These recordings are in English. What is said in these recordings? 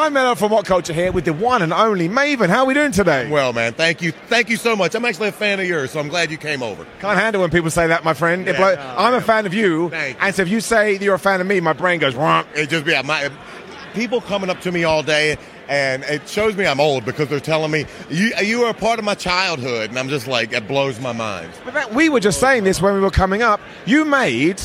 I'm Mel from What Culture here with the one and only Maven. How are we doing today? Well, man, thank you so much. I'm actually a fan of yours, so I'm glad you came over. Can't handle when people say that, my friend. Yeah, I'm a fan of you, and so if you say that you're a fan of me, my brain goes wrong. It just people coming up to me all day, and it shows me I'm old because they're telling me you are a part of my childhood, and I'm just like, it blows my mind. But we were just saying this when we were coming up. You made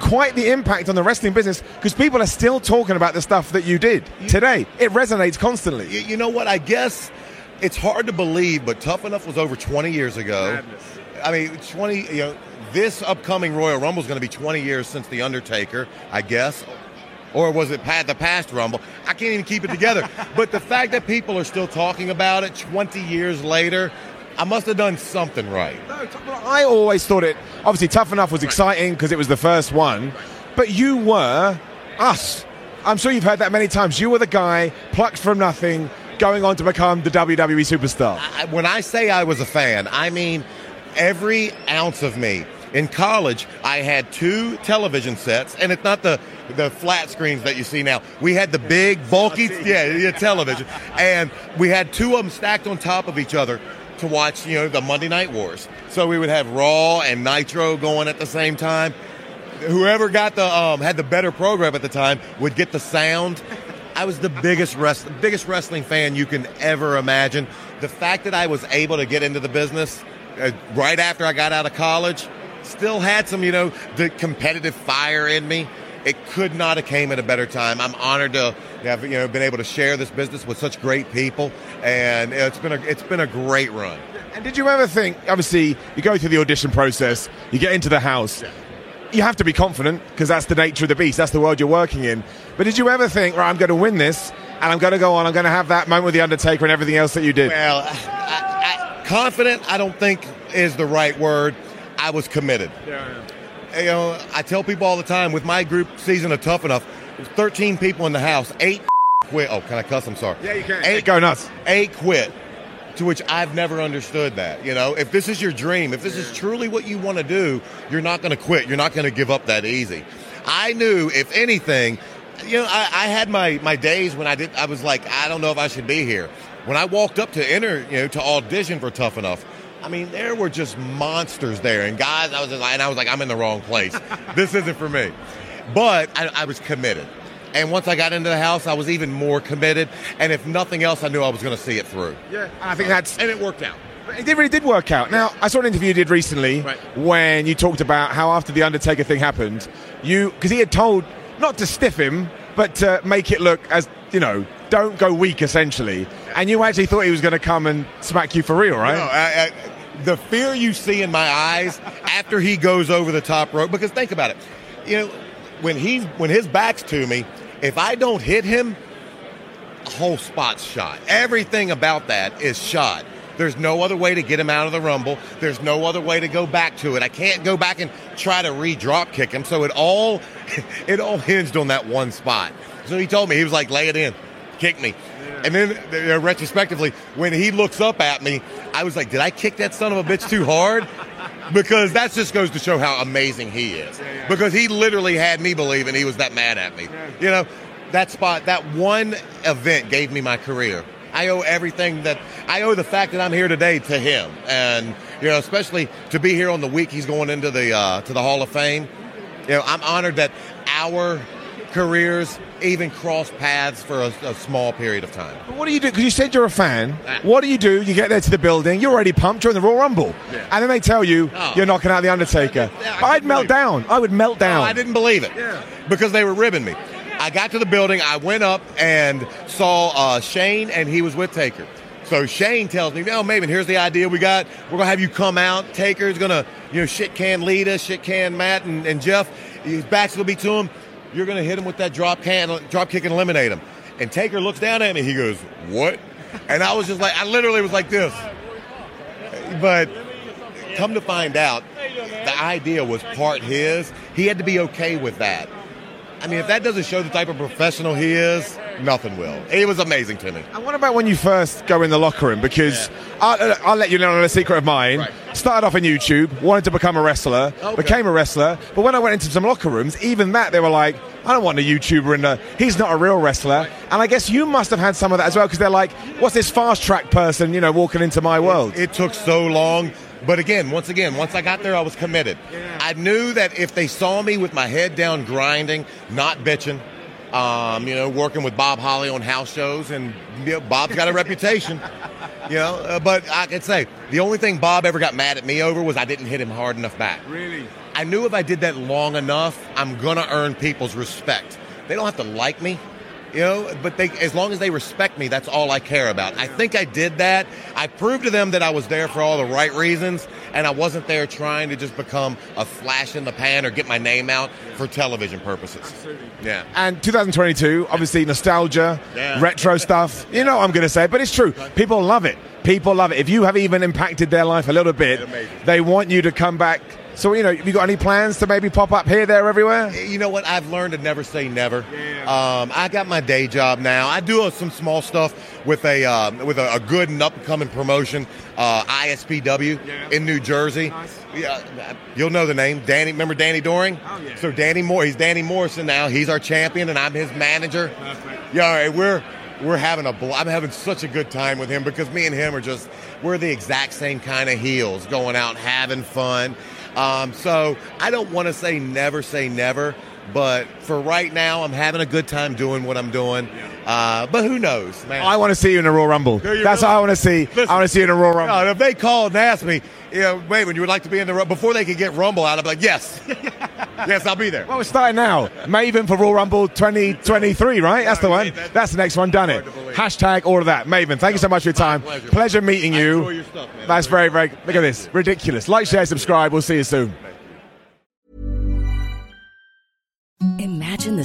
quite the impact on the wrestling business because people are still talking about the stuff that you did today. It resonates constantly. You know what? I guess it's hard to believe, but Tough Enough was over 20 years ago. Madness. I mean, this upcoming Royal Rumble is going to be 20 years since The Undertaker, I guess. Or was it the past Rumble? I can't even keep it together. But the fact that people are still talking about it 20 years later, I must have done something right. No, I always thought it, obviously Tough Enough was exciting because it was the first one, but you were us. I'm sure you've heard that many times. You were the guy plucked from nothing, going on to become the WWE superstar. When I say I was a fan, I mean every ounce of me. In college, I had 2 television sets, and it's not the flat screens that you see now. We had the big, bulky television, and we had 2 of them stacked on top of each other to watch, the Monday Night Wars. So we would have Raw and Nitro going at the same time. Whoever got had the better program at the time would get the sound. I was the biggest wrestling fan you can ever imagine. The fact that I was able to get into the business right after I got out of college, still had some, the competitive fire in me. It could not have came at a better time. I'm honored to have been able to share this business with such great people, and it's been a great run. And did you ever think, obviously, you go through the audition process, you get into the house, you have to be confident because that's the nature of the beast, that's the world you're working in. But did you ever think, right, I'm going to win this, and I'm going to go on, I'm going to have that moment with The Undertaker and everything else that you did? Well, confident I don't think is the right word. I was committed. Yeah. I tell people all the time, with my group season of Tough Enough, 13 people in the house, 8 quit. Oh, can I cuss? I'm sorry. Yeah, you can. 8 go nuts. 8 quit, to which I've never understood that. If this is your dream, if this is truly what you want to do, you're not going to quit. You're not going to give up that easy. I knew, if anything, I had my days when I was like, I don't know if I should be here. When I walked up to to audition for Tough Enough, I mean, there were just monsters there, and guys, I was like, I'm in the wrong place. This isn't for me. But I was committed, and once I got into the house, I was even more committed. And if nothing else, I knew I was going to see it through. Yeah, I think and it worked out. It really did work out. Now, I saw an interview you did recently when you talked about how after the Undertaker thing happened, because he had told not to stiff him, but to make it look as don't go weak, essentially. And you actually thought he was going to come and smack you for real, right? No, the fear you see in my eyes after he goes over the top rope, because think about it, when his back's to me, if I don't hit him, the whole spot's shot. Everything about that is shot. There's no other way to get him out of the Rumble. There's no other way to go back to it. I can't go back and try to re-drop kick him. So it all hinged on that one spot. So he told me, he was like, lay it in, kick me. Yeah. And then retrospectively, when he looks up at me, I was like, did I kick that son of a bitch too hard? Because that just goes to show how amazing he is. Yeah, yeah. Because he literally had me believing he was that mad at me. Yeah. You know, that spot, that one event gave me my career. I owe everything that, I owe the fact that I'm here today to him. And, you know, especially to be here on the week he's going into the to the Hall of Fame. You know, I'm honored that our careers even cross paths for a small period of time. But what do you do? Because you said you're a fan. What do? You get there to the building. You're already pumped. You're in the Royal Rumble. Yeah. And then they tell you you're knocking out The Undertaker. I'd melt down. I would melt down. No, I didn't believe it because they were ribbing me. I got to the building. I went up and saw Shane, and he was with Taker. So Shane tells me, "Oh, Maven, here's the idea we got. We're gonna have you come out. Taker's gonna, you know, shit can Lita, shit can Matt, and Jeff. His backs will be to him. You're gonna hit him with that drop kick, and eliminate him." And Taker looks down at me. He goes, "What?" And I was just like, I literally was like this. But come to find out, the idea was part his. He had to be okay with that. I mean, if that doesn't show the type of professional he is, nothing will. It was amazing to me. And what about when you first go in the locker room? Because I'll let you know on a secret of mine. Right. Started off on YouTube, wanted to become a wrestler, became a wrestler. But when I went into some locker rooms, even that, they were like, I don't want a YouTuber in there. He's not a real wrestler. Right. And I guess you must have had some of that as well, because they're like, what's this fast-track person, you know, walking into my world? It took so long. But again, once I got there, I was committed. Yeah. I knew that if they saw me with my head down grinding, not bitching, you know, working with Bob Holly on house shows, and you know, Bob's got a reputation, you know. But I could say the only thing Bob ever got mad at me over was I didn't hit him hard enough back. Really? I knew if I did that long enough, I'm going to earn people's respect. They don't have to like me. You know, but they, as long as they respect me, that's all I care about. I think I did that. I proved to them that I was there for all the right reasons, and I wasn't there trying to just become a flash in the pan or get my name out for television purposes. Absolutely. Yeah. And 2022, obviously nostalgia, retro stuff. You know what I'm going to say, but it's true. People love it. People love it. If you have even impacted their life a little bit, they want you to come back. So, you know, have you got any plans to maybe pop up here, there, everywhere? You know what? I've learned to never say never. Yeah. I got my day job now. I do some small stuff with a good and up-and-coming promotion, ISPW in New Jersey. Nice. Yeah, you'll know the name. Danny. Remember Danny Doring? Oh, yeah. So he's Danny Morrison now. He's our champion, and I'm his manager. Perfect. Yeah, all right, we're having I'm having such a good time with him because me and him are just, we're the exact same kind of heels, going out, having fun. So I don't want to say never, but for right now, I'm having a good time doing what I'm doing. But who knows, man? I want to see you in a Royal Rumble. That's what I want to see. Listen, I want to see you in a Royal Rumble. You know, if they called and asked me, you know, Maven, you would like to be in the Rumble, before they could get Rumble out, I'd be like, yes. Yes, I'll be there. Well, we're starting now. Maven for Royal Rumble 2023, right? That's the one. That's the next one. Done it. Hashtag all of that. Maven, thank you so much for your time. Pleasure meeting you. I enjoy your stuff, man. That's very, very, look at this. Ridiculous. Like, share, subscribe. We'll see you soon. Imagine the